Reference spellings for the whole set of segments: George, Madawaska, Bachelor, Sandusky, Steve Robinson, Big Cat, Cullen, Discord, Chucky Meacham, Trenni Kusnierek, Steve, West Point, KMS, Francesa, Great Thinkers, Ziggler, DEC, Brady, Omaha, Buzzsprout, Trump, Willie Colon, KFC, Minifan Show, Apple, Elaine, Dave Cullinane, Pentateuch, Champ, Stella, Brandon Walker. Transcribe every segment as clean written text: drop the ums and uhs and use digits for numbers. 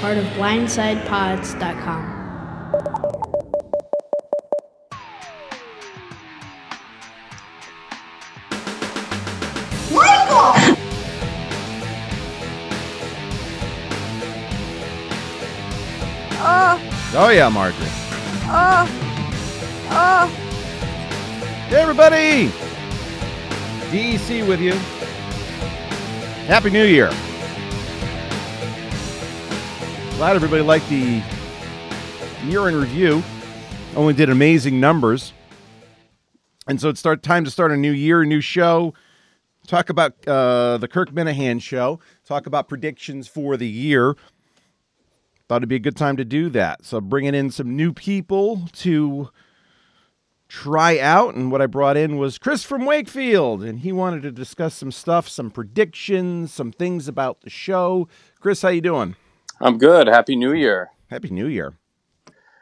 part of blindsidepods.com. Oh yeah, Margaret. Hey, everybody! DEC with you. Happy New Year. Glad everybody liked the year in review. Only did amazing numbers. And so it's time to start a new year, new show. Talk about the Kirk Minihane Show. Talk about predictions for the year. Thought it'd be a good time to do that. So bringing in some new people to try out. And what I brought in was Chris from Wakefield. And he wanted to discuss some stuff, some predictions, some things about the show. Chris, how you doing? I'm good. Happy New Year. Happy New Year.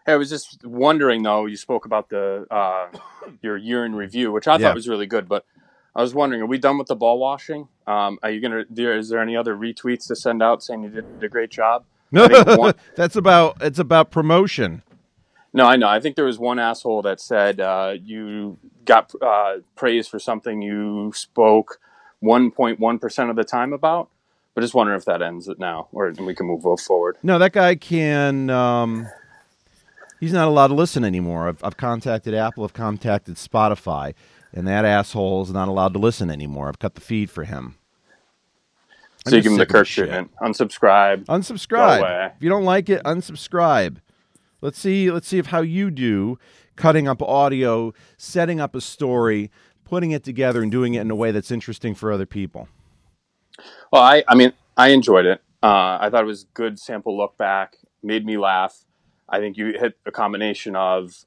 Hey, I was just wondering, though, you spoke about the your year in review, which I thought was really good. But I was wondering, are we done with the ball washing? Is there any other retweets to send out saying you did a great job? No, it's about promotion. No, I know. I think there was one asshole that said you got praised for something you spoke 1.1% of the time about. But just wondering if that ends it now, or we can move forward. No, that guy can. He's not allowed to listen anymore. I've contacted Apple. I've contacted Spotify, and that asshole is not allowed to listen anymore. I've cut the feed for him. So you give him the Kirk treatment. Unsubscribe. Unsubscribe. If you don't like it, unsubscribe. Let's see if how you do cutting up audio, setting up a story, putting it together, and doing it in a way that's interesting for other people. Well, I enjoyed it. I thought it was a good sample look back. Made me laugh. I think you hit a combination of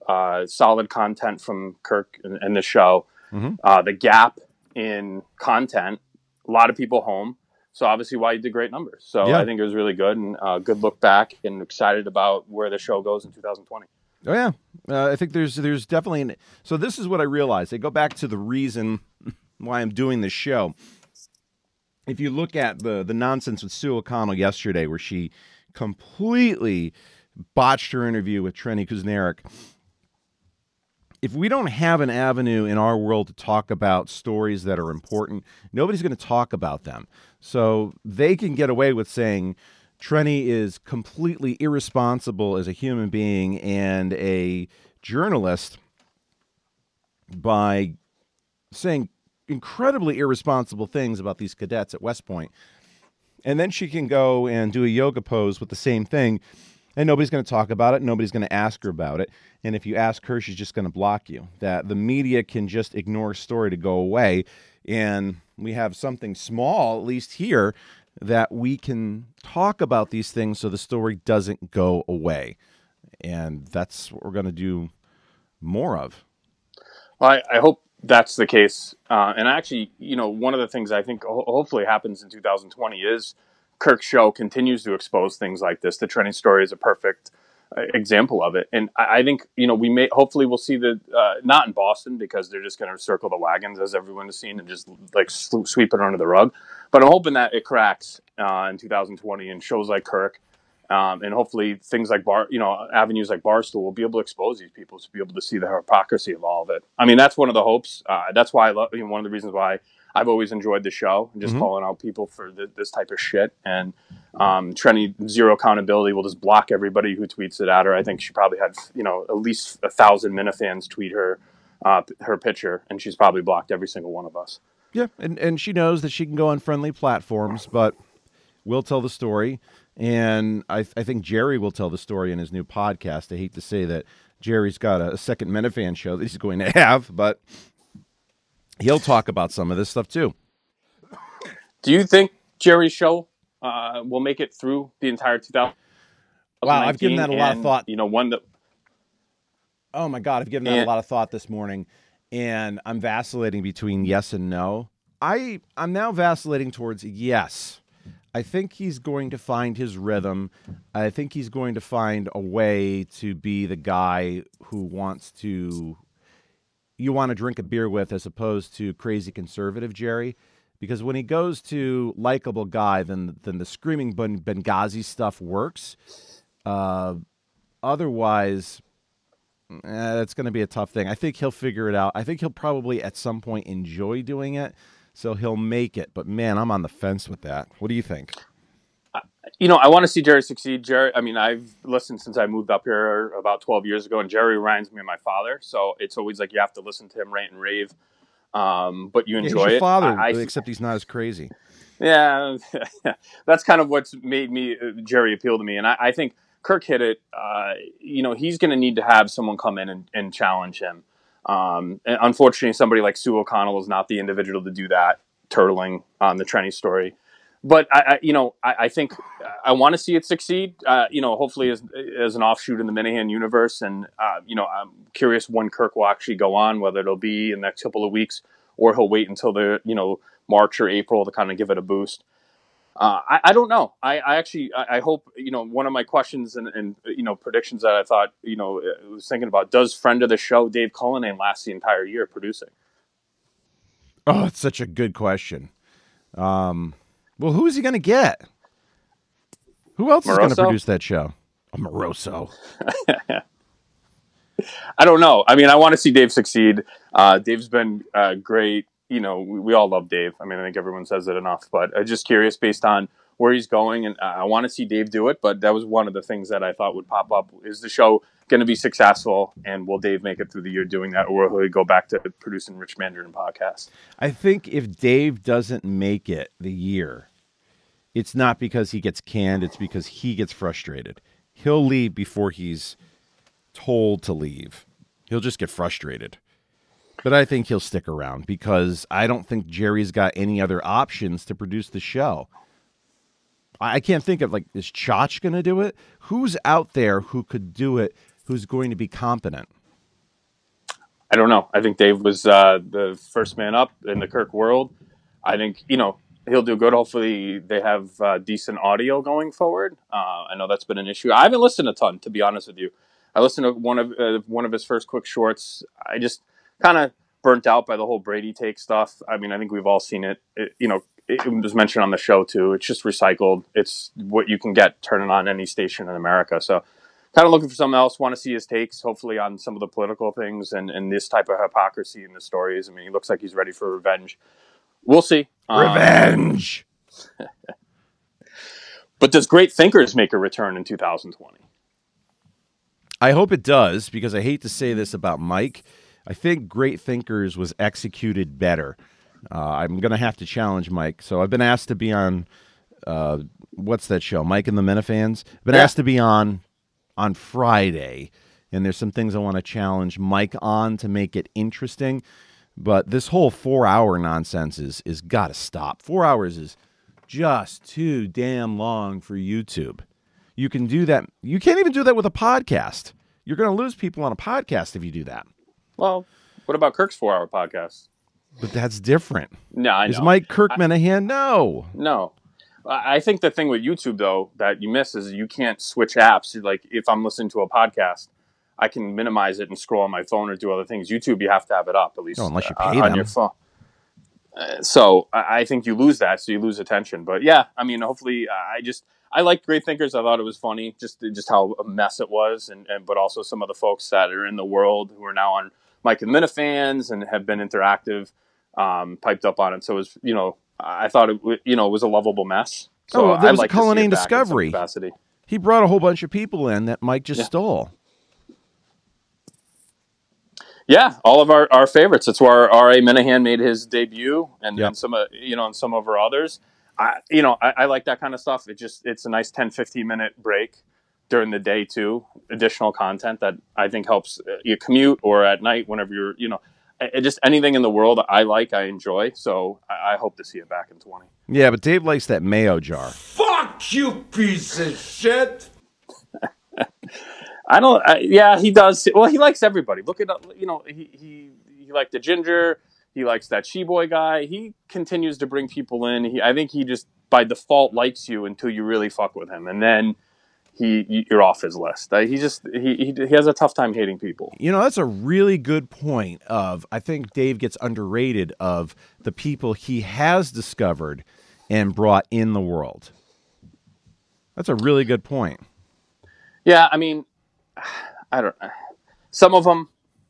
solid content from Kirk and the show, the gap in content, a lot of people home. So obviously why you did great numbers. So yeah. I think it was really good and a good look back, and excited about where the show goes in 2020. Oh, yeah. I think there's definitely... So this is what I realized. I go back to the reason why I'm doing this show. If you look at the nonsense with Sue O'Connell yesterday, where she completely botched her interview with Trenni Kusnierek, if we don't have an avenue in our world to talk about stories that are important, nobody's going to talk about them. So they can get away with saying Trenni is completely irresponsible as a human being and a journalist by saying incredibly irresponsible things about these cadets at West Point. And then she can go and do a yoga pose with the same thing, and nobody's going to talk about it. Nobody's going to ask her about it. And if you ask her, she's just going to block you. That the media can just ignore story to go away. And we have something small, at least here, that we can talk about these things so the story doesn't go away. And that's what we're going to do more of. Well, I hope that's the case. And actually, one of the things I think hopefully happens in 2020 is Kirk's show continues to expose things like this. The Trenni story is a perfect example of it. And I think, hopefully we'll see the, not in Boston, because they're just going to circle the wagons, as everyone has seen, and just like sweep it under the rug. But I'm hoping that it cracks in 2020, and shows like Kirk and hopefully things like avenues like Barstool will be able to expose these people, to be able to see the hypocrisy of all of it. I mean, that's one of the hopes. That's why I love, one of the reasons why I've always enjoyed the show, and just calling out people for this type of shit. And Trenni, zero accountability, will just block everybody who tweets it at her. I think she probably had, at least 1,000 Minifans tweet her picture, and she's probably blocked every single one of us. Yeah, and she knows that she can go on friendly platforms, but we'll tell the story. And I think Jerry will tell the story in his new podcast. I hate to say that Jerry's got a second Minifan show that he's going to have, but... he'll talk about some of this stuff, too. Do you think Jerry's show will make it through the entire 2000? Wow, I've given that a lot of thought. Oh, my God, I've given that a lot of thought this morning, and I'm vacillating between yes and no. I'm now vacillating towards yes. I think he's going to find his rhythm. I think he's going to find a way to be the guy who you want to drink a beer with, as opposed to crazy conservative Jerry. Because when he goes to likable guy, then the screaming Benghazi stuff works. Otherwise, that's going to be a tough thing. I think he'll figure it out. I think he'll probably at some point enjoy doing it, so he'll make it. But, man, I'm on the fence with that. What do you think? You know, I want to see Jerry succeed. Jerry, I mean, I've listened since I moved up here about 12 years ago, and Jerry reminds me of my father. So it's always like you have to listen to him rant and rave. But you enjoy your father, it. Except he's not as crazy. Yeah, that's kind of what's made me Jerry appeal to me, and I think Kirk hit it. You know, he's going to need to have someone come in and challenge him. And unfortunately, somebody like Sue O'Connell is not the individual to do that. Turtling on the Trenni story, but I think I want to see it succeed. Hopefully as an offshoot in the Minihane universe, and I'm curious when Kirk will actually go on, whether it'll be in the next couple of weeks or he'll wait until March or April to kind of give it a boost. I don't know. I hope one of my questions and predictions that I thought I was thinking about, does friend of the show Dave Cullinane last the entire year producing? Oh, it's such a good question. Well, who is he going to get? Who else Moroso? Is going to produce that show? Moroso. I don't know. I mean, I want to see Dave succeed. Dave's been great. We all love Dave. I mean, I think everyone says it enough, but I'm just curious based on where he's going, and I want to see Dave do it. But that was one of the things that I thought would pop up: is the show going to be successful, and will Dave make it through the year doing that, or will he go back to producing Rich Mandarin podcast? I think if Dave doesn't make it the year, it's not because he gets canned, it's because he gets frustrated. He'll leave before he's told to leave. He'll just get frustrated. But I think he'll stick around because I don't think Jerry's got any other options to produce the show. I can't think of, is Chach going to do it? Who's out there who could do it, who's going to be competent? I don't know. I think Dave was the first man up in the Kirk world. I think, he'll do good. Hopefully they have decent audio going forward. I know that's been an issue. I haven't listened a ton, to be honest with you. I listened to one of his first quick shorts. I just kind of burnt out by the whole Brady take stuff. I mean, I think we've all seen it. It was mentioned on the show too. It's just recycled. It's what you can get turning on any station in America. So kind of looking for something else. Want to see his takes, hopefully on some of the political things and this type of hypocrisy in the stories. I mean, he looks like he's ready for revenge. We'll see. Revenge. But does Great Thinkers make a return in 2020? I hope it does, because I hate to say this about Mike. I think Great Thinkers was executed better. I'm going to have to challenge Mike. So I've been asked to be on, what's that show? Mike and the Minifans. I've been asked to be on Friday, and there's some things I want to challenge Mike on to make it interesting. But this whole 4-hour nonsense is got to stop. 4 hours is just too damn long for YouTube. You can do that. You can't even do that with a podcast. You're going to lose people on a podcast if you do that. Well, what about Kirk's 4-hour podcast? But that's different. No, I know. Is Mike Kirk Minihane? No. No. I think the thing with YouTube, though, that you miss is you can't switch apps. Like, if I'm listening to a podcast, I can minimize it and scroll on my phone or do other things. YouTube, you have to have it up, at least unless you pay on your phone. So I think you lose that, so you lose attention. But, yeah, I mean, hopefully I liked Great Thinkers. I thought it was funny, just how a mess it was, but also some of the folks that are in the world who are now on Mike and the Minifans and have been interactive, piped up on it. So it was, I thought it, it was a lovable mess. So there was a Cullinane discovery. He brought a whole bunch of people in that Mike just stole. Yeah, all of our favorites. That's where R.A. Minihane made his debut, and some of our others. I like that kind of stuff. It's a nice 10, 15-minute break during the day too, additional content that I think helps you commute or at night whenever you're, just anything in the world I enjoy. So I hope to see it back in 20. Yeah, but Dave likes that mayo jar. Fuck you, piece of shit. He does. Well, he likes everybody. Look at, he liked the ginger. He likes that she-boy guy. He continues to bring people in. I think he just by default likes you until you really fuck with him. And then you're off his list. He has a tough time hating people. You know, that's a really good point of, I think Dave gets underrated of the people he has discovered and brought in the world. That's a really good point. Yeah, I mean, I don't know. Some of them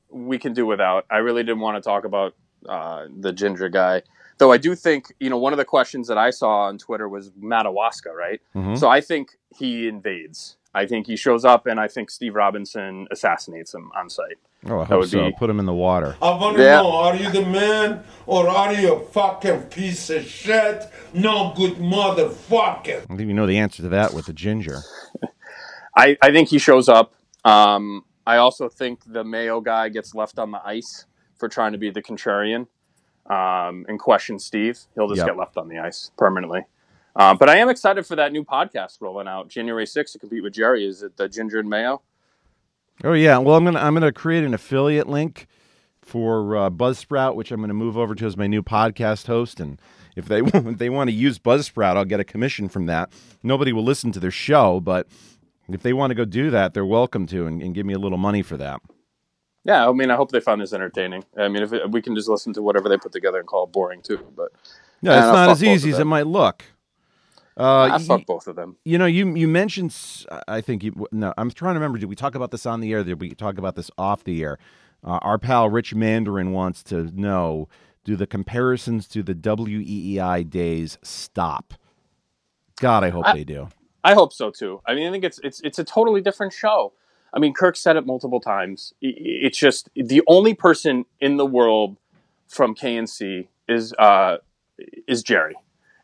we can do without. I really didn't want to talk about the ginger guy. Though I do think, you know, one of the questions that I saw on Twitter was Madawaska, right? Mm-hmm. So I think he invades. I think he shows up, and I think Steve Robinson assassinates him on site. Oh, I hope so. Put him in the water. I want to know, are you the man, or are you a fucking piece of shit? No good motherfucker. I don't even know the answer to that with the ginger. I think he shows up. I also think the Mayo guy gets left on the ice for trying to be the contrarian. And question Steve. He'll just get left on the ice permanently. But I am excited for that new podcast rolling out January 6th to compete with Jerry. Is it the Ginger and Mayo? Oh yeah. Well, I'm gonna create an affiliate link for Buzzsprout, which I'm gonna move over to as my new podcast host. And if they want to use Buzzsprout, I'll get a commission from that. Nobody will listen to their show, but if they want to go do that, they're welcome to, and give me a little money for that. Yeah, I mean, I hope they found this entertaining. I mean, if we can just listen to whatever they put together and call it boring, too. But no, it's not as easy as it might look. I fuck both of them. You know, you mentioned, I think, I'm trying to remember, did we talk about this on the air? Did we talk about this off the air? Our pal Rich Mandarin wants to know, do the comparisons to the WEEI days stop? God, I hope they do. I hope so, too. I mean, I think it's a totally different show. I mean, Kirk said it multiple times. It's just the only person in the world from KNC is Jerry.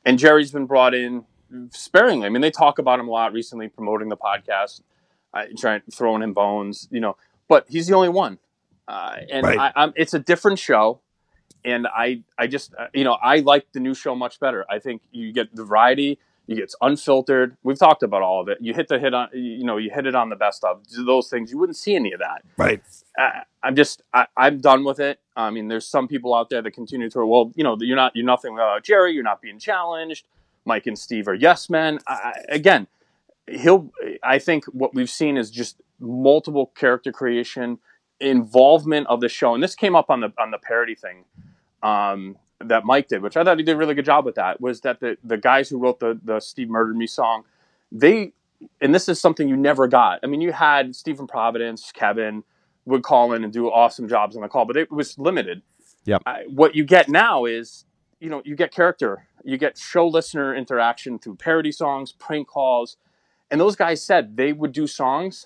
And Jerry's been brought in sparingly. I mean, they talk about him a lot recently, promoting the podcast, throwing him bones, you know. But he's the only one. Right. It's a different show. And I just, you know, I like the new show much better. I think you get the variety. It's unfiltered. We've talked about all of it. You hit the hit on, you know, you hit it on the best of those things. You wouldn't see any of that. Right. I'm done with it. I mean, there's some people out there that continue to, well, you know, you're nothing without Jerry. You're not being challenged. Mike and Steve are yes men. I think what we've seen is just multiple character creation, involvement of the show. And this came up on the parody thing. That Mike did, which I thought he did a really good job with, that was that the guys who wrote the Steve Murdered Me song, and this is something you never got. I mean, you had Steve from Providence, Kevin would call in and do awesome jobs on the call, but it was limited. Yep. What you get now is, you know, you get character, you get show listener interaction through parody songs, prank calls. And those guys said they would do songs,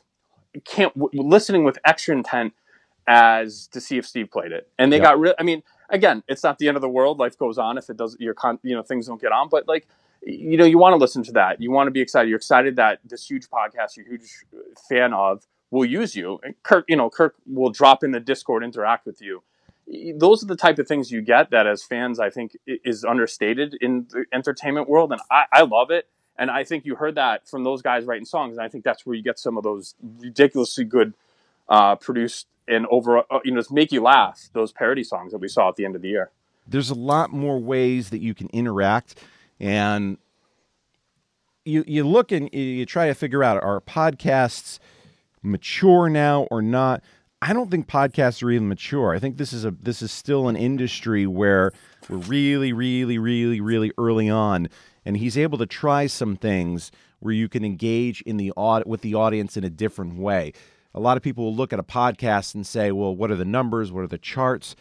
listening with extra intent as to see if Steve played it. And they got real, I mean, again, it's not the end of the world. Life goes on. If it doesn't, you know, things don't get on. But like, you know, you want to listen to that. You want to be excited. You're excited that this huge podcast you're a huge fan of will use you. And Kirk will drop in the Discord, interact with you. Those are the type of things you get that as fans, I think, is understated in the entertainment world. And I love it. And I think you heard that from those guys writing songs. And I think that's where you get some of those ridiculously good produced and over, you know, just make you laugh, those parody songs that we saw at the end of the year. There's a lot more ways that you can interact, and you look and you try to figure out, are podcasts mature now or not? I don't think podcasts are even mature. I think this is still an industry where we're really, really, really, really early on, and he's able to try some things where you can engage in with the audience in a different way. A lot of people will look at a podcast and say, well, what are the numbers? What are the charts?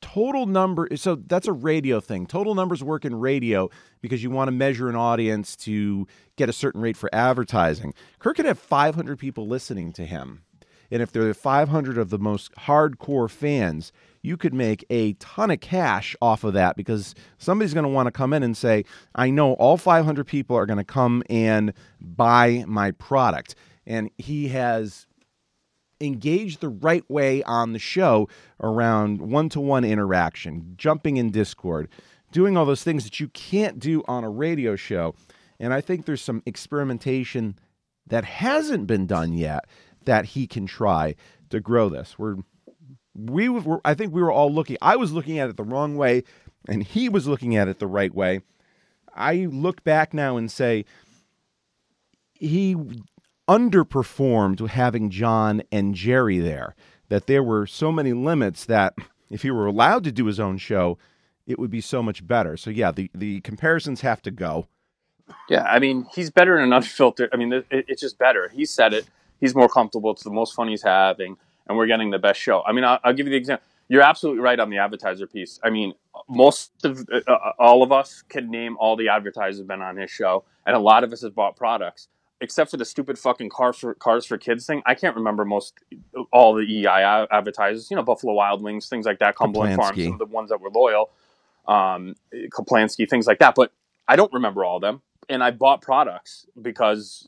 Total number. So that's a radio thing. Total numbers work in radio because you want to measure an audience to get a certain rate for advertising. Kirk could have 500 people listening to him. And if there are 500 of the most hardcore fans, you could make a ton of cash off of that, because somebody's going to want to come in and say, I know all 500 people are going to come and buy my product. And he has engaged the right way on the show around one-to-one interaction, jumping in Discord, doing all those things that you can't do on a radio show. And I think there's some experimentation that hasn't been done yet that he can try to grow this. I think we were all looking. I was looking at it the wrong way, and he was looking at it the right way. I look back now and say, he underperformed having John and Jerry there, that there were so many limits that if he were allowed to do his own show, it would be so much better. So, yeah, the comparisons have to go. Yeah, I mean, he's better in an unfiltered. I mean, it's just better. He said it. He's more comfortable. It's the most fun he's having, and we're getting the best show. I mean, I'll give you the example. You're absolutely right on the advertiser piece. I mean, all of us can name all the advertisers have been on his show, and a lot of us have bought products, except for the stupid fucking Cars for Kids thing. I can't remember all the EEI advertisers. You know, Buffalo Wild Wings, things like that, Cumberland Farms, some of the ones that were loyal, Kaplansky, things like that. But I don't remember all of them. And I bought products because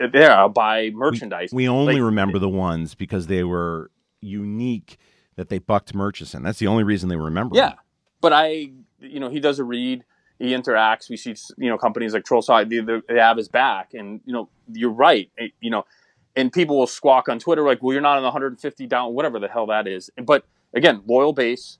I'll buy merchandise. We only remember the ones because they were unique, that they bucked Murchison. That's the only reason they remember. Yeah. Them. But he does a read, he interacts. We see, companies like Troll Side, they have his back. And, you're right. And people will squawk on Twitter like, well, you're not on the 150 down, whatever the hell that is. But again, loyal base.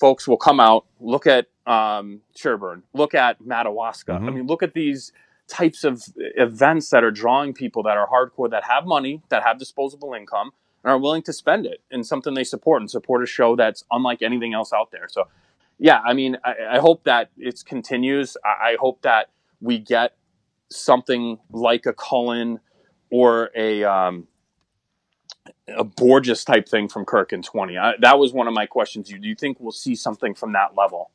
Folks will come out, look at Sherburne, look at Madawaska. Mm-hmm. I mean, look at these types of events that are drawing people that are hardcore, that have money, that have disposable income, and are willing to spend it in something they support, and support a show that's unlike anything else out there. So, yeah, I mean, I hope that it continues. I hope that we get something like a Cullen or a Borges type thing from Kirk in 20. That was one of my questions. Do you think we'll see something from that level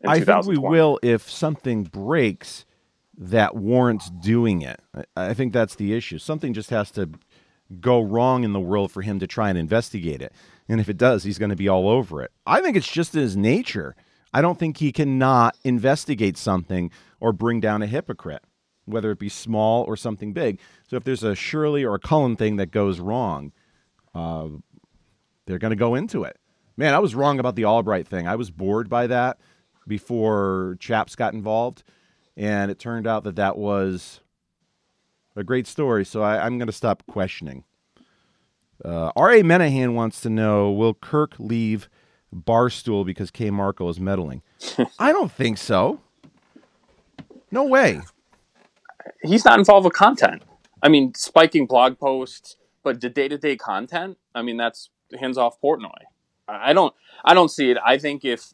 in 2020? I think we will if something breaks that warrants doing it. I think that's the issue. Something just has to go wrong in the world for him to try and investigate it. And if it does, he's going to be all over it. I think it's just his nature. I don't think he cannot investigate something or bring down a hypocrite, whether it be small or something big. So if there's a Shirley or a Cullen thing that goes wrong, they're going to go into it. Man, I was wrong about the Albright thing. I was bored by that before Chaps got involved, and it turned out that was a great story, so I'm going to stop questioning. R.A. Menahan wants to know, will Kirk leave Barstool because K. Marco is meddling? I don't think so. No way. He's not involved with content. I mean, spiking blog posts, but the day-to-day content, I mean, that's hands off Portnoy. I don't see it. I think if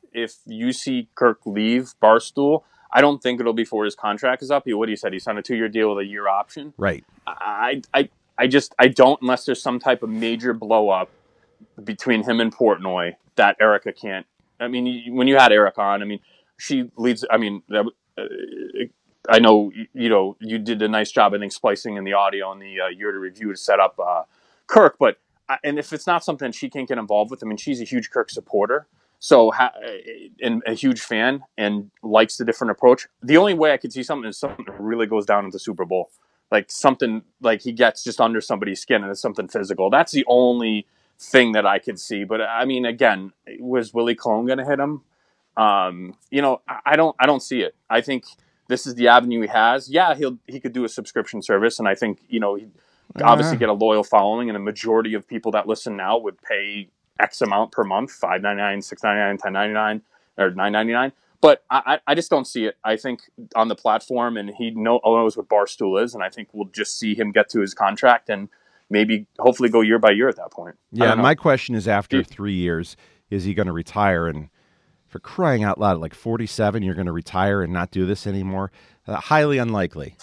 you see Kirk leave Barstool, I don't think it'll be before his contract is up. What he said, he signed a 2-year deal with a year option. Right. I don't, unless there's some type of major blow up between him and Portnoy that Erica can't. I mean, when you had Erica on, I mean, she leads. I mean, I know, you did a nice job, I think, splicing in the audio and the year to review to set up Kirk. But and if it's not something she can't get involved with, I mean, she's a huge Kirk supporter. So, and a huge fan, and likes the different approach. The only way I could see something is something that really goes down at the Super Bowl. Like something like he gets just under somebody's skin and it's something physical. That's the only thing that I could see. But I mean, again, was Willie Colon going to hit him? I don't see it. I think this is the avenue he has. Yeah, he could do a subscription service. And I think, he'd obviously get a loyal following, and a majority of people that listen now would pay X amount per month, $5.99, $6.99, $10.99, or $9.99. But I just don't see it. I think on the platform, and he knows what Barstool is, and I think we'll just see him get to his contract and maybe hopefully go year by year at that point. Yeah, my question is, after 3 years, is he going to retire? And for crying out loud, like 47, you're going to retire and not do this anymore? Highly unlikely.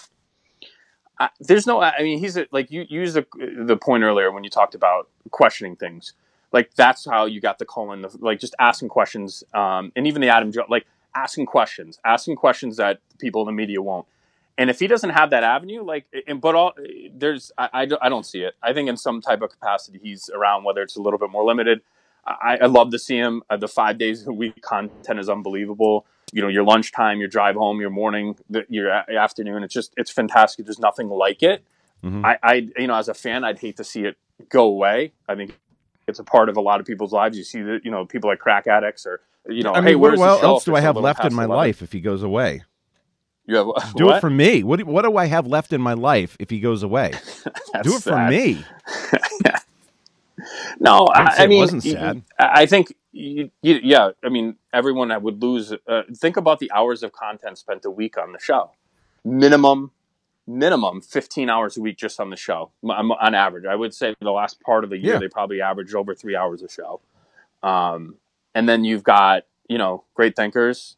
He's you used the point earlier when you talked about questioning things. Like, that's how you got the Cullen, just asking questions, and even the Adam Jones, like, asking questions that people in the media won't. And if he doesn't have that avenue, I don't see it. I think in some type of capacity he's around, whether it's a little bit more limited. I love to see him. The 5 days a week content is unbelievable. Your lunchtime, your drive home, your morning, your afternoon. It's fantastic. There's nothing like it. Mm-hmm. As a fan, I'd hate to see it go away. I think it's a part of a lot of people's lives. You see that, people like crack addicts or, hey, where's what else do I have left in my life if he goes away? You have do it for me. What do I have left in my life if he goes away? Do it for me. No, I mean, it wasn't sad. I think, yeah. I mean, everyone that would lose. Think about the hours of content spent a week on the show. Minimum minimum 15 hours a week just on the show, on average. I would say the last part of the year, they probably averaged over 3 hours a show. And then you've got, you know, Great Thinkers,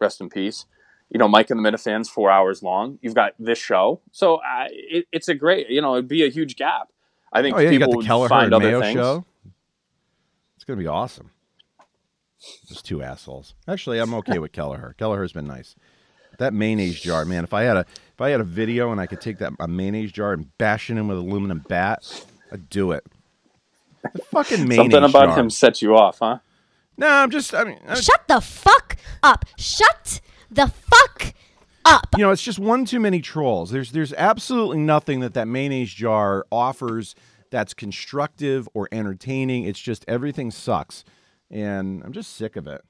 rest in peace. You know, Mike and the Minihans, 4 hours long. You've got this show. So it's a great, you know, it'd be a huge gap. I think people would find other Mayo things. Show. It's going to be awesome. Just two assholes. Actually, I'm okay with Kelleher. Kelleher's been nice. That mayonnaise jar, man. If I had a video and I could take a mayonnaise jar and bash it in with an aluminum bat, I'd do it. The fucking mayonnaise jar. Something about him set you off, huh? No, shut the fuck up. Shut the fuck up. You know, it's just one too many trolls. There's absolutely nothing that mayonnaise jar offers that's constructive or entertaining. It's just everything sucks. And I'm just sick of it.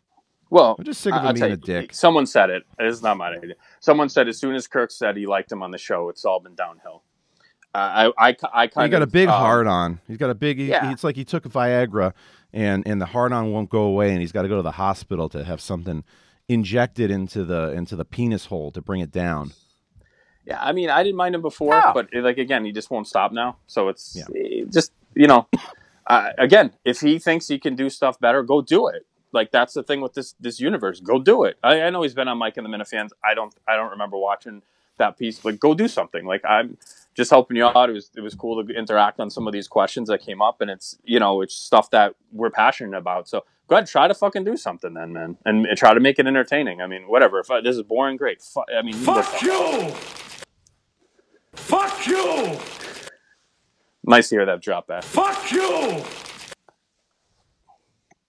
Well, I'm just sick of him being a dick. Someone said it. It's not my idea. Someone said as soon as Kirk said he liked him on the show, it's all been downhill. He got a big hard on. He's got a big. Yeah. It's like he took a Viagra, and the hard on won't go away, and he's got to go to the hospital to have something injected into the penis hole to bring it down. Yeah, I mean, I didn't mind him before, but again, he just won't stop now. So it's just, you know, again, if he thinks he can do stuff better, go do it. Like, that's the thing with this universe. Go do it. I know he's been on Mike and the Minifans. I don't remember watching that piece, but go do something. Like, I'm just helping you out. It was cool to interact on some of these questions that came up, and it's, you know, it's stuff that we're passionate about. So go ahead, try to fucking do something then, man, and try to make it entertaining. I mean, whatever. If this is boring, great. Fuck you. Fuck you. Nice to hear that drop back. Fuck you.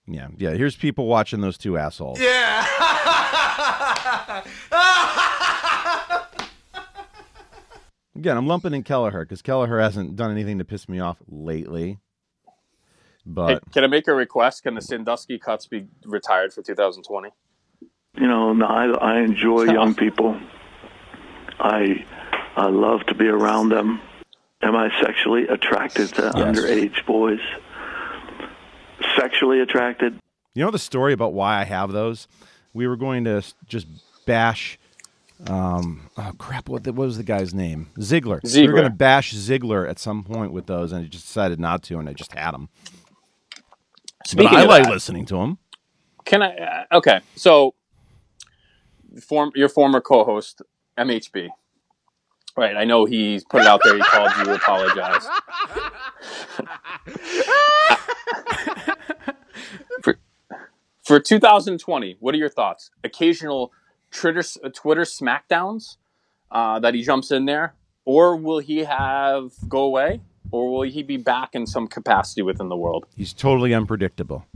Yeah, here's people watching those two assholes. Yeah. Again, I'm lumping in Kelleher because Kelleher hasn't done anything to piss me off lately. But hey, can I make a request? Can the Sandusky Cuts be retired for 2020? You know, no, I enjoy young people. I love to be around them. Am I sexually attracted to underage boys? Sexually attracted. You know the story about why I have those? We were going to just bash what was the guy's name? Ziggler. We were going to bash Ziggler at some point with those, and I just decided not to, and I just had them. Speaking but I like that, listening to him. Can I? Okay, so your former co-host, MHB. Right, I know he's put it out there. He called you to apologize. For 2020, what are your thoughts? Occasional Twitter smackdowns that he jumps in there? Or will he go away? Or will he be back in some capacity within the world? He's totally unpredictable.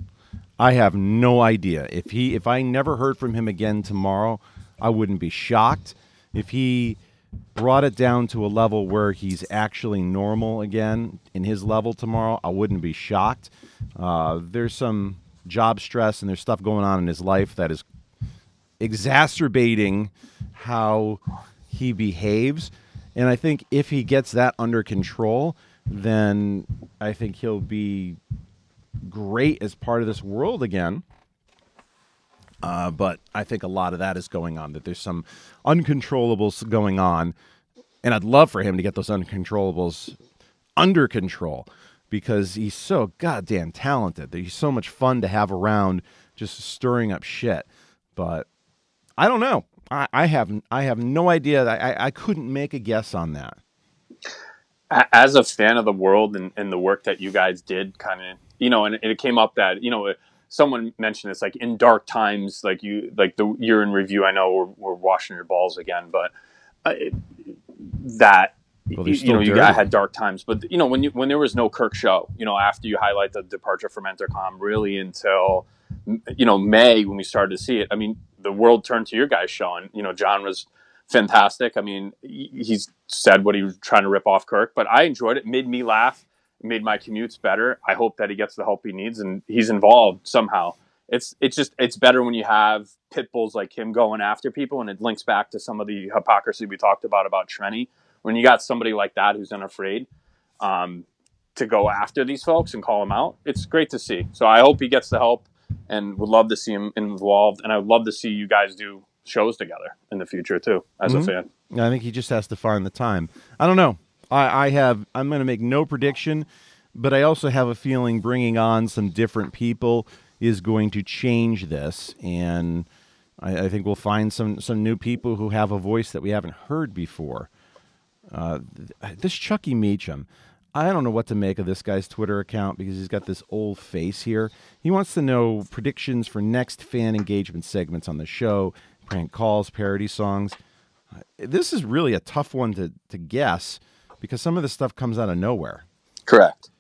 I have no idea. If I never heard from him again tomorrow, I wouldn't be shocked. If he brought it down to a level where he's actually normal again in his level tomorrow, I wouldn't be shocked. There's some job stress and there's stuff going on in his life that is exacerbating how he behaves. And I think if he gets that under control, then I think he'll be great as part of this world again. But I think a lot of that is going on, that there's some uncontrollables going on. And I'd love for him to get those uncontrollables under control because he's so goddamn talented. He's so much fun to have around just stirring up shit. But I don't know. I have no idea. I couldn't make a guess on that. As a fan of the world and the work that you guys did, kind of, you know, and it came up that, you know, someone mentioned this, like in dark times, like you, like the year in review. I know we're washing your balls again, but you had dark times. But you know, when there was no Kirk show, you know, after you highlight the departure from Entercom, really until, you know, May when we started to see it. I mean, the world turned to your guys' show, and you know, John was fantastic. I mean, he's said what he was trying to rip off Kirk, but I enjoyed it. It made me laugh. Made my commutes better. I hope that he gets the help he needs and he's involved somehow. It's better when you have pit bulls like him going after people, and it links back to some of the hypocrisy we talked about Trenni. When you got somebody like that who's unafraid to go after these folks and call them out, it's great to see. So I hope he gets the help and would love to see him involved. And I would love to see you guys do shows together in the future too, as a fan. I think he just has to find the time. I don't know. I'm going to make no prediction, but I also have a feeling bringing on some different people is going to change this, and I think we'll find some new people who have a voice that we haven't heard before. This Chucky Meacham, I don't know what to make of this guy's Twitter account because he's got this old face here. He wants to know predictions for next fan engagement segments on the show, prank calls, parody songs. This is really a tough one to guess because some of this stuff comes out of nowhere. Correct.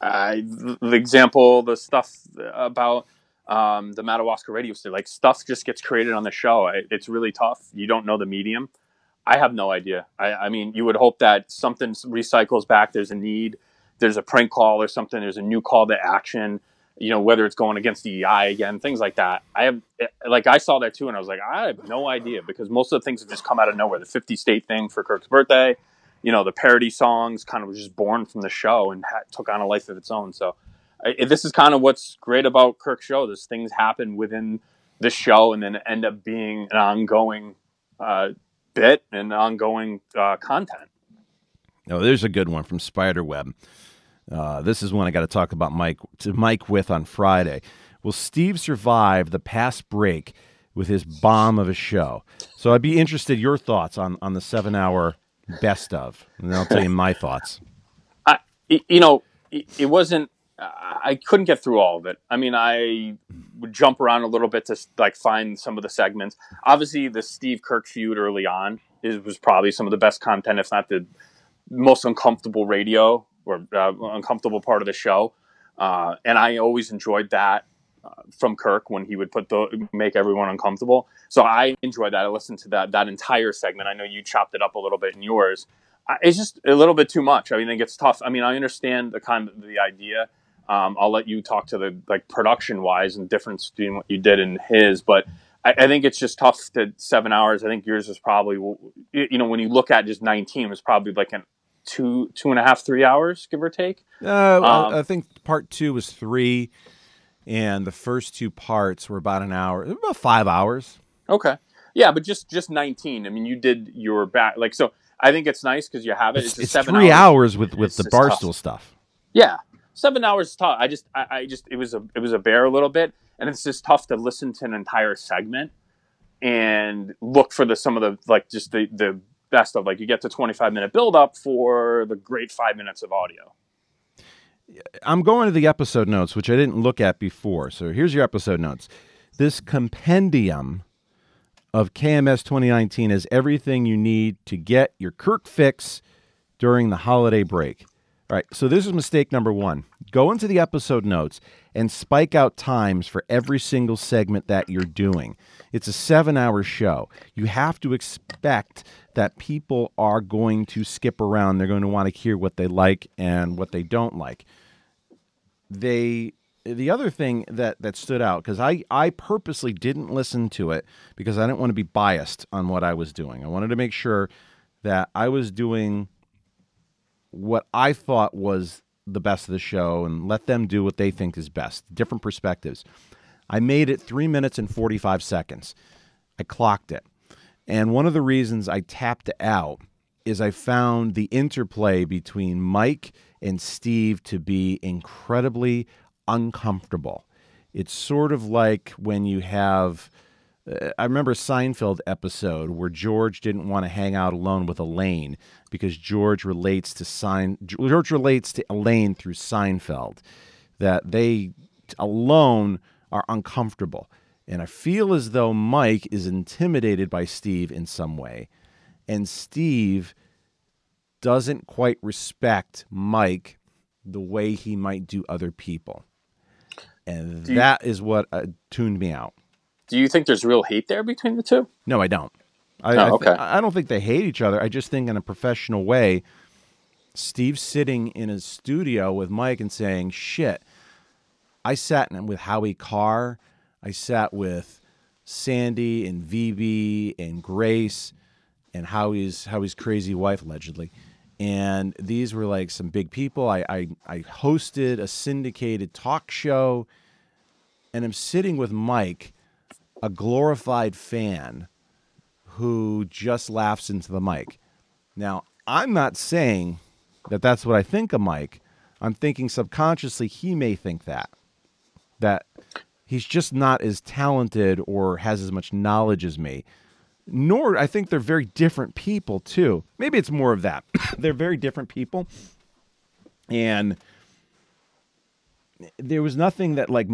The example, the stuff about the Madawaska radio station, like stuff just gets created on the show. It's really tough. You don't know the medium. I have no idea. I mean, you would hope that something recycles back. There's a need. There's a prank call or something. There's a new call to action. You know, whether it's going against the EI again, things like that. I saw that too, and I was like, I have no idea, because most of the things have just come out of nowhere. The 50 state thing for Kirk's birthday, you know, the parody songs kind of was just born from the show and took on a life of its own. So this is kind of what's great about Kirk's show. There's things happen within the show and then end up being an ongoing bit and ongoing content. Oh, there's a good one from Spiderweb. This is one I got to talk about Mike with on Friday. Will Steve survive the past break with his bomb of a show? So I'd be interested your thoughts on the 7-hour best of, and then I'll tell you my thoughts. It wasn't. I couldn't get through all of it. I mean, I would jump around a little bit to like find some of the segments. Obviously, the Steve Kirk feud early on was probably some of the best content, if not the most uncomfortable radio or uncomfortable part of the show. And I always enjoyed that from Kirk when he would make everyone uncomfortable. So I enjoyed that. I listened to that entire segment. I know you chopped it up a little bit in yours. It's just a little bit too much. I mean, it gets tough. I mean, I understand the idea. I'll let you talk to the production-wise and difference between what you did and his, but I think it's just tough to 7 hours. I think yours is probably, when you look at just 19, it's probably like an 2.5, 3 hours, give or take. I think part two was 3, and the first two parts were about an hour, about 5 hours. Okay, yeah, but just 19. I mean, you did your back, like, so I think it's nice because you have it. It's 7 hours. 3 hours with the Barstool stuff. Yeah. 7 hours is tough. It was a bear a little bit, and it's just tough to listen to an entire segment and look for the best of, like, you get the 25-minute build up for the great 5 minutes of audio. I'm going to the episode notes, which I didn't look at before. So here's your episode notes. This compendium of KMS 2019 is everything you need to get your Kirk fix during the holiday break. All right, so this is mistake number 1. Go into the episode notes and spike out times for every single segment that you're doing. It's a 7-hour show. You have to expect that people are going to skip around. They're going to want to hear what they like and what they don't like. The other thing that stood out, because I purposely didn't listen to it because I didn't want to be biased on what I was doing. I wanted to make sure that I was doing what I thought was the best of the show and let them do what they think is best. Different perspectives. I made it 3 minutes and 45 seconds. I clocked it. And one of the reasons I tapped out is I found the interplay between Mike and Steve to be incredibly uncomfortable. It's sort of like when you have... I remember a Seinfeld episode where George didn't want to hang out alone with Elaine because George relates to Elaine through Seinfeld, that they alone are uncomfortable. And I feel as though Mike is intimidated by Steve in some way, and Steve doesn't quite respect Mike the way he might do other people. And that is what tuned me out. Do you think there's real hate there between the two? No, I don't. I don't think they hate each other. I just think in a professional way, Steve's sitting in his studio with Mike and saying, shit, I sat with Howie Carr. I sat with Sandy and VB and Grace and Howie's crazy wife, allegedly. And these were like some big people. I hosted a syndicated talk show, and I'm sitting with Mike, a glorified fan who just laughs into the mic. Now, I'm not saying that that's what I think of Mike. I'm thinking subconsciously he may think that. That he's just not as talented or has as much knowledge as me. Nor, I think they're very different people, too. Maybe it's more of that. They're very different people. And there was nothing that, like,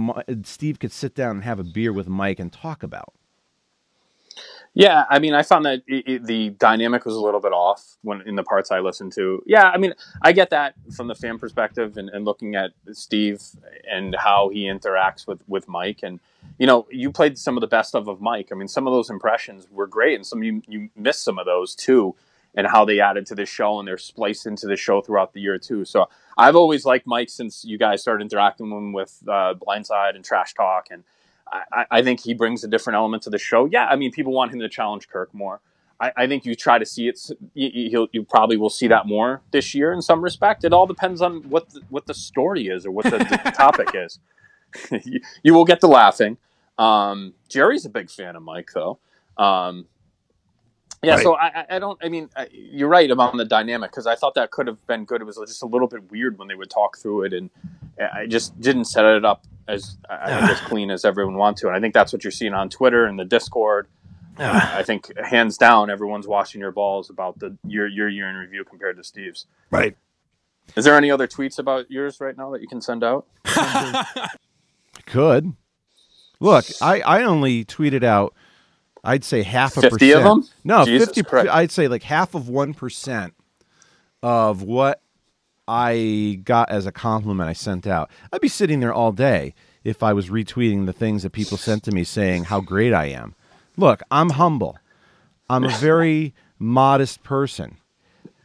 Steve could sit down and have a beer with Mike and talk about. Yeah, I mean, I found that the dynamic was a little bit off when in the parts I listened to. Yeah, I mean, I get that from the fan perspective and looking at Steve and how he interacts with Mike. And, you know, you played some of the best of Mike. I mean, some of those impressions were great, and some you missed some of those, too, and how they added to the show, and they're spliced into the show throughout the year, too. So I've always liked Mike since you guys started interacting with Blindside and Trash Talk, and I think he brings a different element to the show. Yeah, I mean, people want him to challenge Kirk more. I think you try to see it. You probably will see that more this year in some respect. It all depends on what the story is or what the topic is. You will get to laughing. Jerry's a big fan of Mike, though. Yeah, right. So I don't. I mean, you're right about the dynamic because I thought that could have been good. It was just a little bit weird when they would talk through it, and I just didn't set it up as clean as everyone wants to. And I think that's what you're seeing on Twitter and the Discord. I think hands down, everyone's watching your balls about your year in review compared to Steve's. Right. Is there any other tweets about yours right now that you can send out? I could. Look, I only tweeted out, I'd say 50% 50 of them? No, Jesus 50. Christ. I'd say like half of 1% of what I got as a compliment I sent out. I'd be sitting there all day if I was retweeting the things that people sent to me saying how great I am. Look, I'm humble. I'm a very modest person.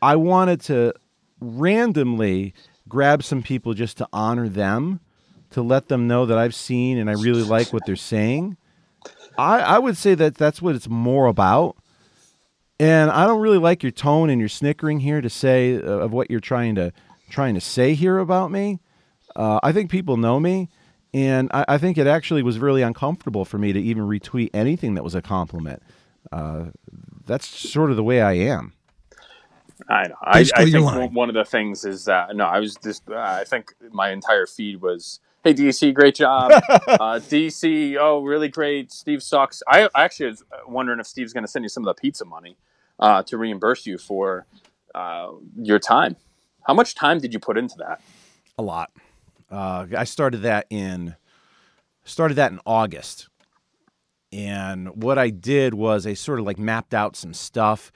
I wanted to randomly grab some people just to honor them, to let them know that I've seen and I really like what they're saying. I would say that that's what it's more about. And I don't really like your tone and your snickering here to say of what you're trying to say here about me. I think people know me, and I think it actually was really uncomfortable for me to even retweet anything that was a compliment. That's sort of the way I am. I think one of the things is that I think my entire feed was, hey, DC, great job. DC, oh, really great. Steve sucks. I actually was wondering if Steve's going to send you some of the pizza money to reimburse you for your time. How much time did you put into that? A lot. I started that in August. And what I did was I sort of like mapped out some stuff.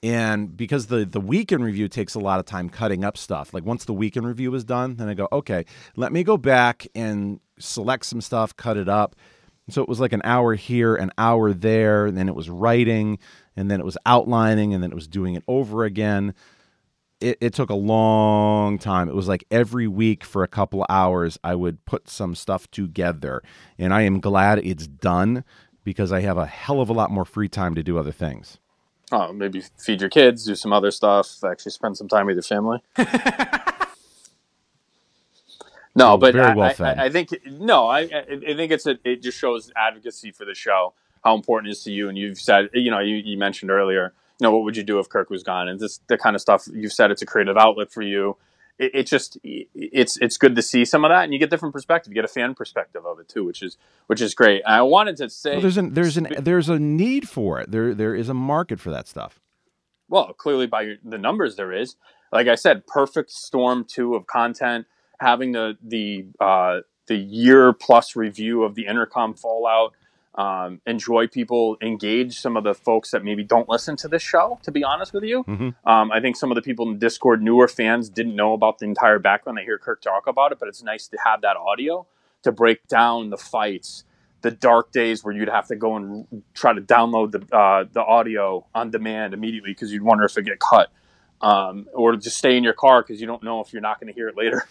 And because the weekend review takes a lot of time cutting up stuff, like once the weekend review is done, then I go, okay, let me go back and select some stuff, cut it up. So it was like an hour here, an hour there, and then it was writing, and then it was outlining, and then it was doing it over again. It took a long time. It was like every week for a couple hours, I would put some stuff together. And I am glad it's done because I have a hell of a lot more free time to do other things. Oh, maybe feed your kids, do some other stuff, actually spend some time with your family. No, but I think it just shows advocacy for the show, how important it is to you. And you've said, you mentioned earlier, what would you do if Kirk was gone? And this, the kind of stuff you've said, it's a creative outlet for you. It's good to see some of that, and you get different perspective. You get a fan perspective of it too, which is great. I wanted to say there's a need for it. There is a market for that stuff. Well, clearly by the numbers there is. Like I said, perfect storm too of content. Having the year plus review of the Intercom fallout, enjoy people, engage some of the folks that maybe don't listen to this show, to be honest with you. Mm-hmm. I think some of the people in Discord, newer fans, didn't know about the entire background. I hear Kirk talk about it, but it's nice to have that audio to break down the fights, the dark days where you'd have to go and try to download the audio on demand immediately because you'd wonder if it get cut, or just stay in your car because you don't know if you're not going to hear it later.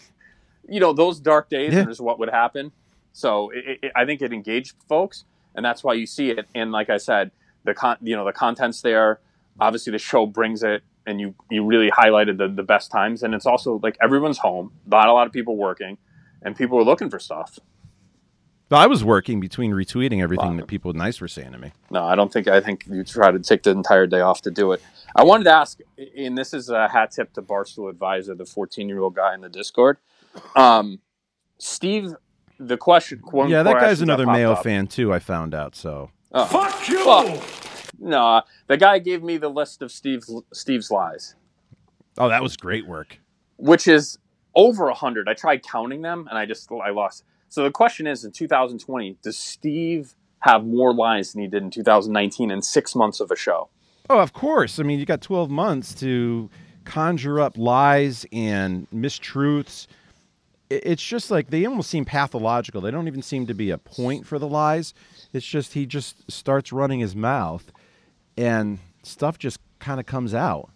Those dark days and just what would happen. So I think it engaged folks. And that's why you see it. And like I said, the content's there. Obviously, the show brings it, and you really highlighted the best times. And it's also like everyone's home, not a lot of people working, and people are looking for stuff. But I was working between retweeting everything that people nice were saying to me. No, I don't think. I think you try to take the entire day off to do it. I wanted to ask, and this is a hat tip to Barstool Advisor, the 14-year-old guy in the Discord. Steve, the question. Yeah, that guy's another Mayo fan too. I found out. So fuck you. Well, no, the guy gave me the list of Steve's lies. Oh, that was great work. Which is over 100. I tried counting them, and I lost. So the question is, in 2020, does Steve have more lies than he did in 2019 in 6 months of a show? Oh, of course. I mean, you got 12 months to conjure up lies and mistruths. It's just like they almost seem pathological. They don't even seem to be a point for the lies. It's just he just starts running his mouth, and stuff just kind of comes out.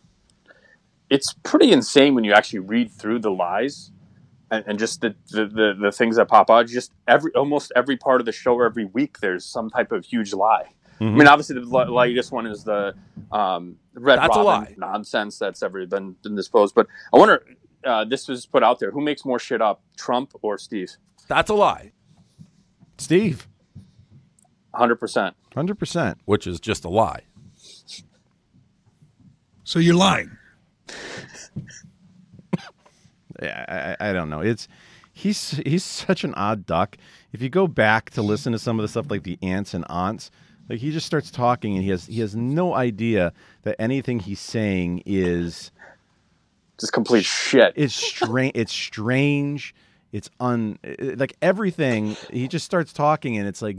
It's pretty insane when you actually read through the lies. And just the things that pop out, just almost every part of the show every week, there's some type of huge lie. Mm-hmm. I mean, obviously, the latest one is the Red Robin nonsense that's ever been disposed. But I wonder, this was put out there, who makes more shit up, Trump or Steve? That's a lie. Steve. 100%. 100%. Which is just a lie. So you're lying. Yeah, I don't know. He's such an odd duck. If you go back to listen to some of the stuff like the ants and aunts, like he just starts talking and he has no idea that anything he's saying is just complete shit. It's strange. It's strange. It's like everything. He just starts talking and it's like,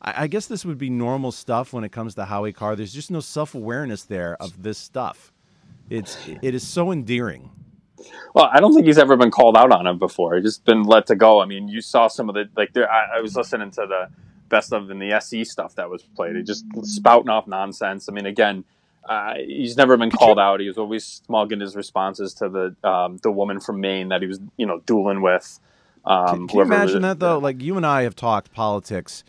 I guess this would be normal stuff when it comes to Howie Carr. There's just no self-awareness there of this stuff. It is so endearing. Well, I don't think he's ever been called out on it before. He's just been let to go. I mean, you saw some of the I was listening to the best of and the SE stuff that was played. He just spouting off nonsense. I mean, again, he's never been called out. He was always smug in his responses to the woman from Maine that he was, dueling with. Can you imagine that though? Like you and I have talked politics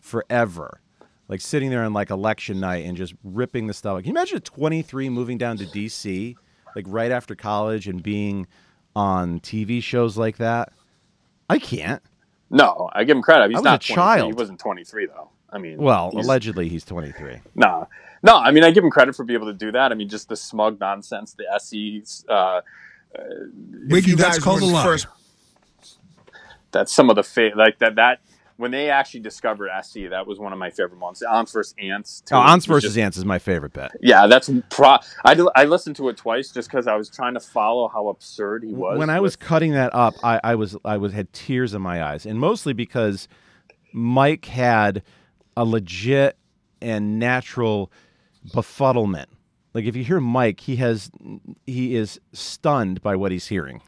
forever. Like sitting there on like election night and just ripping the stuff. Can you imagine at 23 moving down to DC? Like right after college and being on TV shows like that? I can't. No, I give him credit. He's not a child. He wasn't 23 though. I mean, well, allegedly he's 23. No, I mean, I give him credit for being able to do that. I mean, just the smug nonsense, the SEs. Wiggy, that's called a lie. That's some of the that when they actually discovered SE, that was one of my favorite ones. Aunts versus Ants. Too. Oh, Aunts versus Ants is my favorite bit. Yeah, that's I listened to it twice just because I was trying to follow how absurd he was. When I was cutting that up, I had tears in my eyes, and mostly because Mike had a legit and natural befuddlement. Like if you hear Mike, he is stunned by what he's hearing.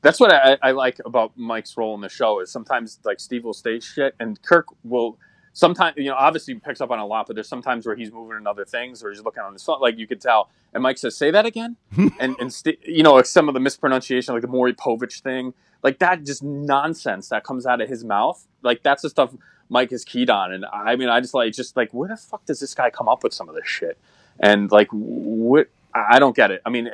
That's what I like about Mike's role in the show is sometimes like Steve will say shit and Kirk will sometimes, obviously picks up on a lot, but there's sometimes where he's moving in other things or he's looking on his phone. Like you could tell. And Mike says, say that again. and like some of the mispronunciation, like the Maury Povich thing, like that just nonsense that comes out of his mouth. Like that's the stuff Mike is keyed on. And I mean, I just like, where the fuck does this guy come up with some of this shit? And like, what? I don't get it. I mean,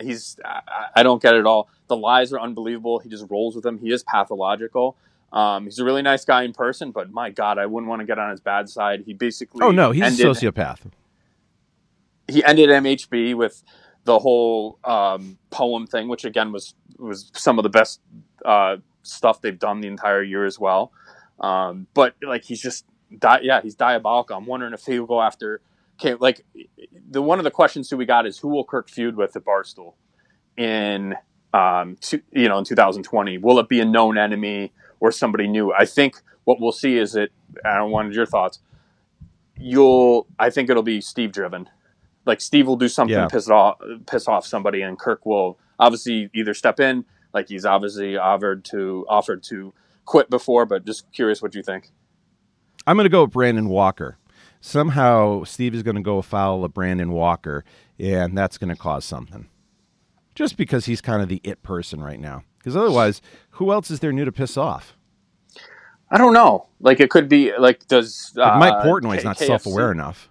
I don't get it at all. The lies are unbelievable. He just rolls with them. He is pathological. He's a really nice guy in person, but my God, I wouldn't want to get on his bad side. He basically... Oh, no, he's a sociopath. He ended MHB with the whole poem thing, which, again, was some of the best stuff they've done the entire year as well. But, like, he's just... he's diabolical. I'm wondering if he'll go after... Okay, like the one of the questions we got is who will Kirk feud with at Barstool in in 2020? Will it be a known enemy or somebody new? I think what we'll see is I don't want your thoughts. I think it'll be Steve driven. Like Steve will do something to piss off somebody, and Kirk will obviously either step in, like he's obviously offered to quit before. But just curious what you think. I'm going to go with Brandon Walker. Somehow, Steve is going to go afoul of Brandon Walker, and that's going to cause something. Just because he's kind of the it person right now. Because otherwise, who else is there new to piss off? I don't know. Like, it could be, like, does... Like Mike Portnoy is not self-aware enough.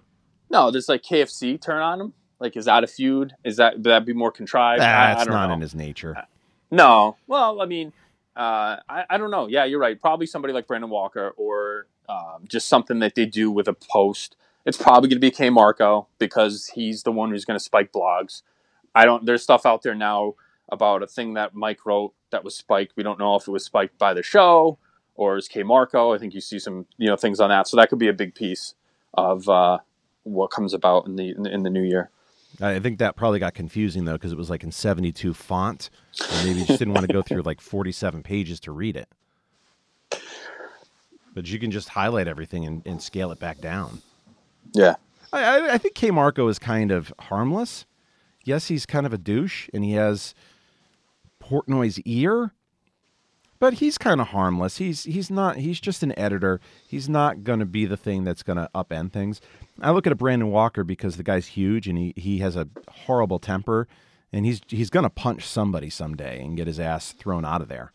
No, does, like, KFC turn on him? Like, is that a feud? Is that... Would that be more contrived? That's not in his nature. No. Well, I mean... I don't know. Yeah, you're right. Probably somebody like Brandon Walker or just something that they do with a post. It's probably going to be K. Marco because he's the one who's going to spike blogs. There's stuff out there now about a thing that Mike wrote that was spiked. We don't know if it was spiked by the show or is K. Marco. I think you see some, things on that. So that could be a big piece of what comes about in the new year. I think that probably got confusing, though, because it was like in 72 font. And maybe you just didn't want to go through like 47 pages to read it. But you can just highlight everything and scale it back down. Yeah. I think K. Marco is kind of harmless. Yes, he's kind of a douche, and he has Portnoy's ear. But he's kind of harmless. He's not. He's just an editor. He's not going to be the thing that's going to upend things. I look at a Brandon Walker because the guy's huge and he has a horrible temper, and he's going to punch somebody someday and get his ass thrown out of there.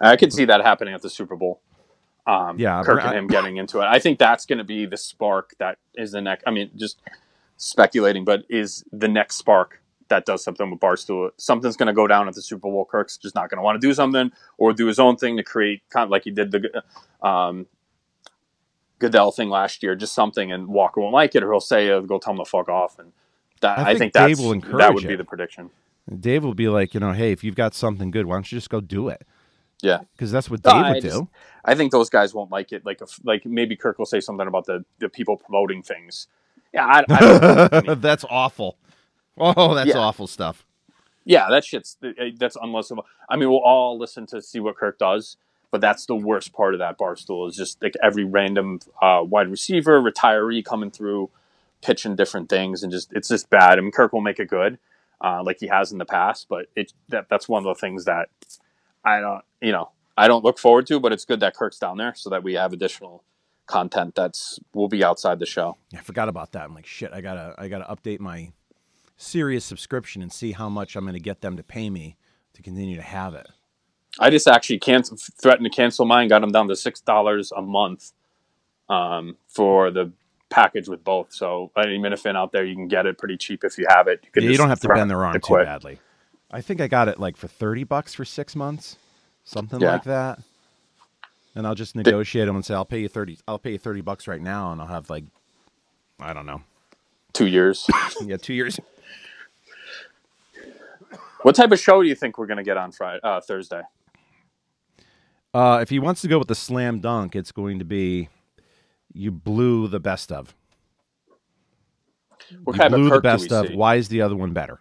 I could see that happening at the Super Bowl. Kirk and him getting into it. I think that's going to be the spark that is the next. I mean, just speculating, but is the next spark that does something with Barstool. Something's going to go down at the Super Bowl. Kirk's just not going to want to do something or do his own thing to create, kind of like he did the Goodell thing last year, just something, and Walker won't like it, or he'll say, "Go tell him to fuck off." And that, I think that would be the prediction. And Dave will be like, hey, if you've got something good, why don't you just go do it? Yeah, because that's what Dave would do. I think those guys won't like it. Like maybe Kirk will say something about the people promoting things. Yeah, I mean, that's awful. Oh, that's awful stuff. Yeah, that's unlistenable. I mean, we'll all listen to see what Kirk does, but that's the worst part of that Barstool is just like every random wide receiver retiree coming through, pitching different things, and just it's just bad. I mean, Kirk will make it good, like he has in the past, but that's one of the things that I don't look forward to, but it's good that Kirk's down there so that we have additional content will be outside the show. I forgot about that. I'm like, shit, I gotta update my Sirius subscription and see how much I'm going to get them to pay me to continue to have it. I just actually threatened to cancel mine, got them down to $6 a month for the package with both. So any Minifin out there, you can get it pretty cheap if you have it. You don't have to bend their arm too badly. I think I got it like for $30 for 6 months, something like that. And I'll just negotiate them and say, I'll pay you $30 right now, and I'll have like, I don't know, 2 years. Yeah, 2 years. What type of show do you think we're going to get on Thursday? If he wants to go with the slam dunk, it's going to be you blew the best of. What you type blew of Kirk the best do we of. See? Why is the other one better?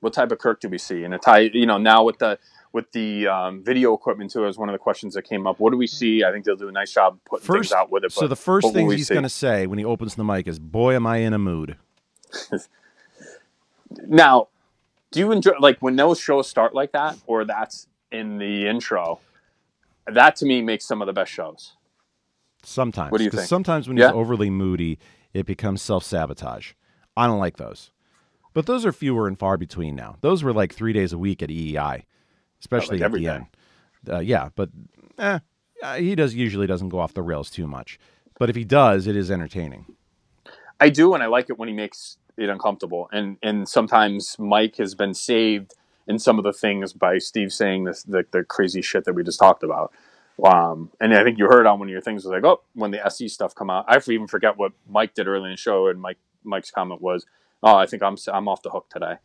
What type of Kirk do we see? And now with the video equipment too, is one of the questions that came up. What do we see? I think they'll do a nice job putting things out with it. So the first thing he's going to say when he opens the mic is, "Boy, am I in a mood." Now, do you enjoy when those shows start like that, or that's in the intro? That to me makes some of the best shows. Sometimes, what do you think? Sometimes when he's overly moody, it becomes self-sabotage. I don't like those. But those are fewer and far between now. Those were like 3 days a week at EEI, especially at the end. But he usually doesn't go off the rails too much. But if he does, it is entertaining. I do, and I like it when he makes it uncomfortable. And sometimes Mike has been saved in some of the things by Steve saying the crazy shit that we just talked about. And I think you heard on one of your things was like, oh, when the SE stuff come out, I even forget what Mike did early in the show, and Mike's comment was, "Oh, I think I'm off the hook today."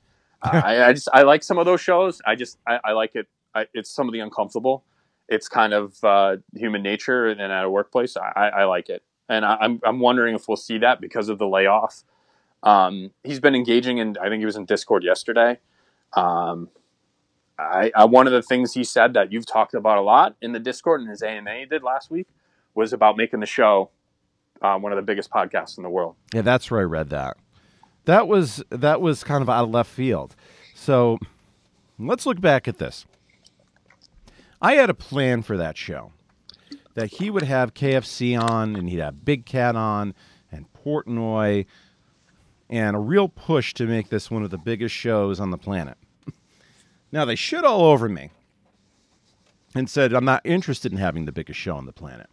I like some of those shows. I like it. It's some of the uncomfortable. It's kind of human nature, and at a workplace, I like it. And I'm wondering if we'll see that because of the layoff. He's been engaging, and I think he was in Discord yesterday. One of the things he said that you've talked about a lot in the Discord and his AMA he did last week was about making the show one of the biggest podcasts in the world. Yeah, that's where I read that. That was kind of out of left field. So let's look back at this. I had a plan for that show, that he would have KFC on, and he'd have Big Cat on, and Portnoy, and a real push to make this one of the biggest shows on the planet. Now, they shit all over me and said, I'm not interested in having the biggest show on the planet.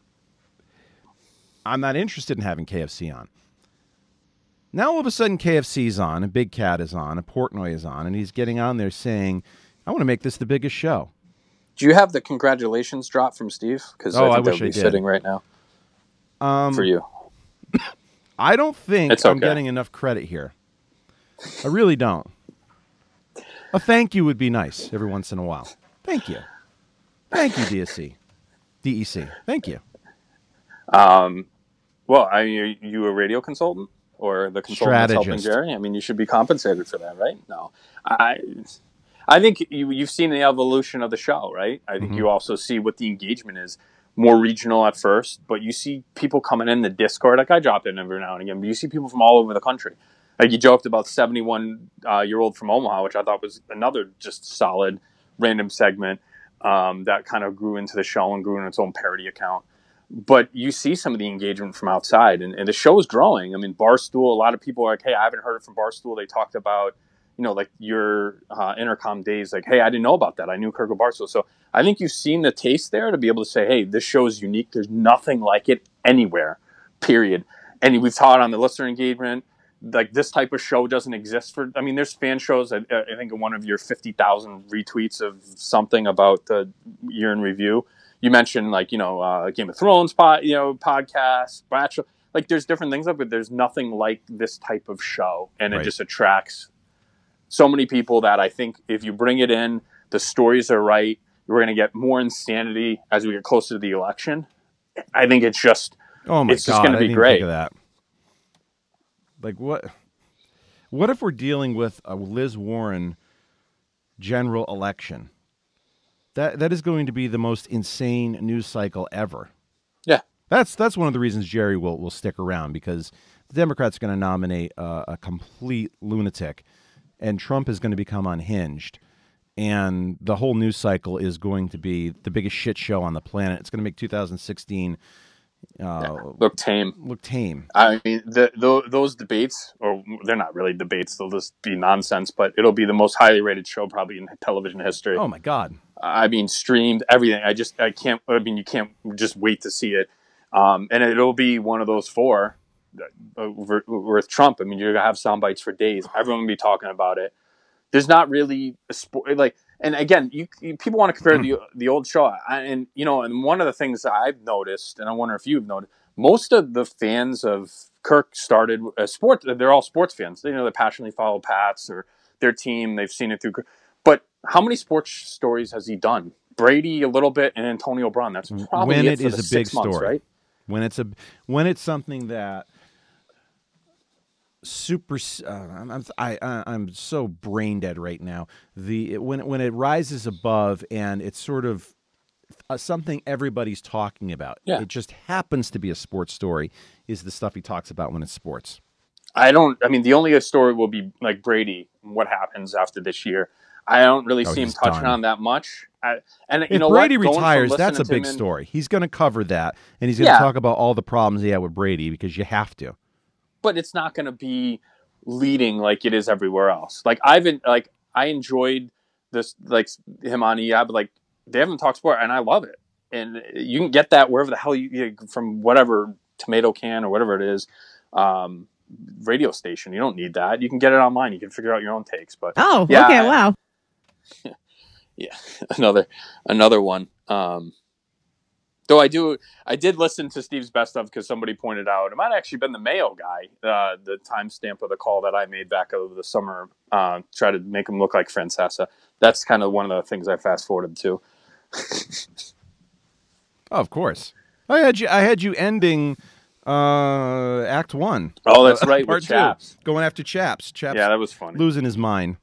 I'm not interested in having KFC on. Now all of a sudden KFC's on, and Big Cat is on, and Portnoy is on, and he's getting on there saying, I want to make this the biggest show. Do you have the congratulations drop from Steve? Because I think that would be fitting right now for you. I don't think I'm getting enough credit here. I really don't. A thank you would be nice every once in a while. Thank you. Thank you, DEC. Thank you. Well, are you a radio consultant or the consultant that's helping Jerry? I mean, you should be compensated for that, right? No. I think you've seen the evolution of the show, right? I think you also see what the engagement is. More regional at first, but you see people coming in the Discord. Like, I drop in every now and again, but you see people from all over the country. Like, you joked about 71-year-old from Omaha, which I thought was another just solid random segment that kind of grew into the show and grew in its own parody account. But you see some of the engagement from outside, and the show is growing. I mean, Barstool, a lot of people are like, hey, I haven't heard it from Barstool. They talked about, you know, like your intercom days, like, hey, I didn't know about that. I knew Kirk Barstool. So I think you've seen the taste there to be able to say, hey, this show is unique. There's nothing like it anywhere, period. And we've taught on the listener engagement. Like, this type of show doesn't exist for, I mean, there's fan shows. I think in one of your 50,000 retweets of something about the year in review, you mentioned, like, you know, Game of Thrones, podcast, Bachelor. Like, there's different things up, but there's nothing like this type of show. And It just attracts so many people that I think if you bring it in, the stories are right. We're going to get more insanity as we get closer to the election. I think it's just, it's going to be great. Think of that. Like, what if we're dealing with a Liz Warren general election? That is going to be the most insane news cycle ever. Yeah. That's one of the reasons Jerry will stick around, because the Democrats are going to nominate a complete lunatic, and Trump is going to become unhinged. And the whole news cycle is going to be the biggest shit show on the planet. It's going to make 2016 look tame. I mean, those debates, or they're not really debates, they'll just be nonsense, but it'll be the most highly rated show probably in television history. Oh my God. I mean, streamed, everything. You can't just wait to see it. And it'll be one of those four with Trump. I mean, you're going to have sound bites for days. Everyone will be talking about it. There's not really a sport, like, and again, people want to compare the old show, and one of the things that I've noticed, and I wonder if you've noticed, most of the fans of Kirk started a sport. They're all sports fans. They, they passionately follow Pats or their team. They've seen it through. But how many sports stories has he done? Brady a little bit, and Antonio Brown. That's probably when it is a big story, right? When it's something that. I'm so brain dead right now. When it rises above and it's sort of something everybody's talking about. Yeah. It just happens to be a sports story. Is the stuff he talks about when it's sports. The only story will be like Brady. What happens after this year? I don't really see him touching on that much. If Brady retires, that's a big story. He's going to cover that, and he's going to talk about all the problems he had with Brady, because you have to. But it's not going to be leading like it is everywhere else. Like, I enjoyed this, like, him on EI, but like, they haven't talked sport, and I love it. And you can get that wherever the hell you from whatever tomato can or whatever it is, radio station. You don't need that. You can get it online. You can figure out your own takes. But wow. Yeah, another one. So I did listen to Steve's best of, because somebody pointed out it might have actually been the Mayo guy, the timestamp of the call that I made back over the summer, try to make him look like Francesa. That's kind of one of the things I fast forwarded to. Oh, of course. I had you ending Act 1. Oh, that's right. Part with Chaps. 2, going after Chaps. Chaps. Yeah, that was funny. Losing his mind.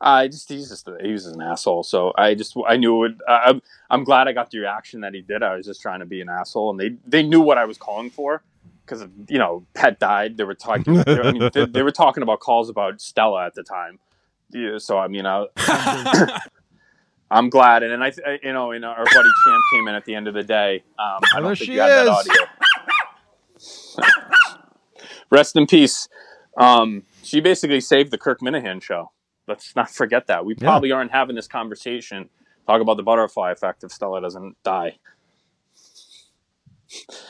He was an asshole. So I knew it would. I'm glad I got the reaction that he did. I was just trying to be an asshole, and they knew what I was calling for, because Pet died. They were talking. They were talking about calls about Stella at the time. Yeah, so I'm glad. And and our buddy Champ came in at the end of the day. I don't think you had that audio. Rest in peace. She basically saved the Kirk Minihane show. Let's not forget that. We probably aren't having this conversation. Talk about the butterfly effect if Stella doesn't die.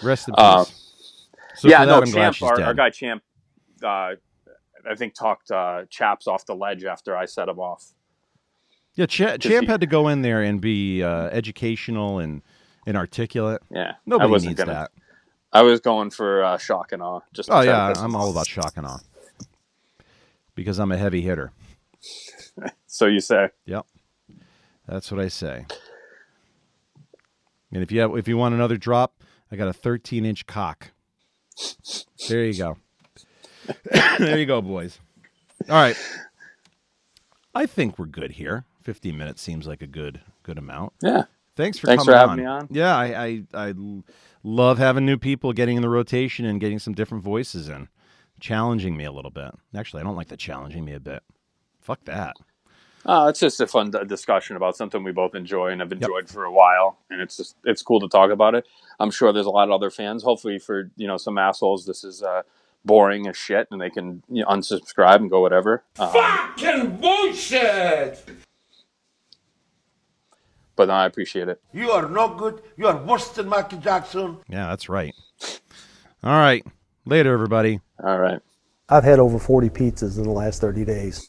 Rest in peace. Champ, our guy Champ, I think talked Chaps off the ledge after I set him off. Yeah, Champ had to go in there and be educational and articulate. Yeah, nobody needs that. I was going for shock and awe. Just oh yeah, I'm all about shock and awe because I'm a heavy hitter. So you say? Yep, that's what I say. And if you want another drop, I got a 13-inch cock. There you go. There you go, boys. All right, I think we're good here. 15 minutes seems like a good amount. Yeah. Thanks for having me on. Yeah, I love having new people getting in the rotation and getting some different voices in, challenging me a little bit. Actually, I don't like the challenging me a bit. Fuck that. It's just a fun discussion about something we both enjoy and have enjoyed for a while, and it's cool to talk about it. I'm sure there's a lot of other fans. Hopefully, for some assholes, this is boring as shit, and they can unsubscribe and go whatever. Fucking bullshit. But no, I appreciate it. You are no good. You are worse than Michael Jackson. Yeah, that's right. All right. Later, everybody. All right. I've had over 40 pizzas in the last 30 days.